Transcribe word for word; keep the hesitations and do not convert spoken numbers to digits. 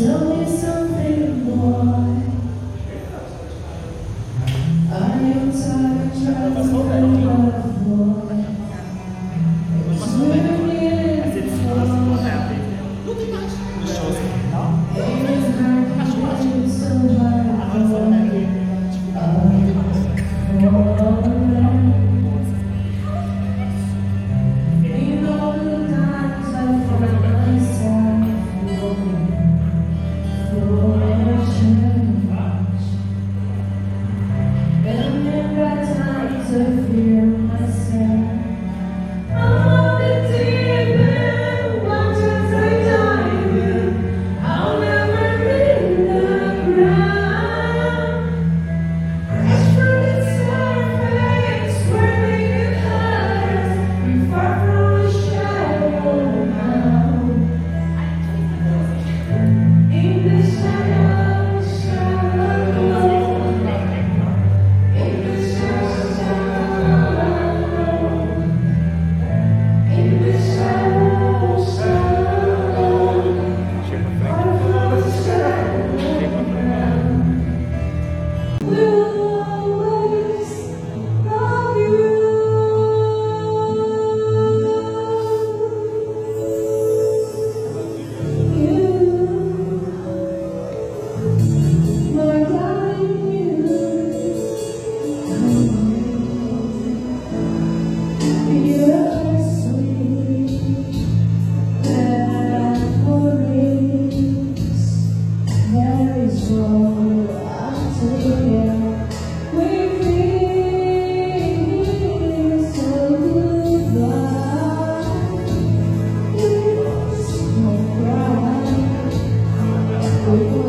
Tell me something more. Are you tired of trying to find love more? It's really needed for me. Even hard to get so hard. Are you more? Thank you.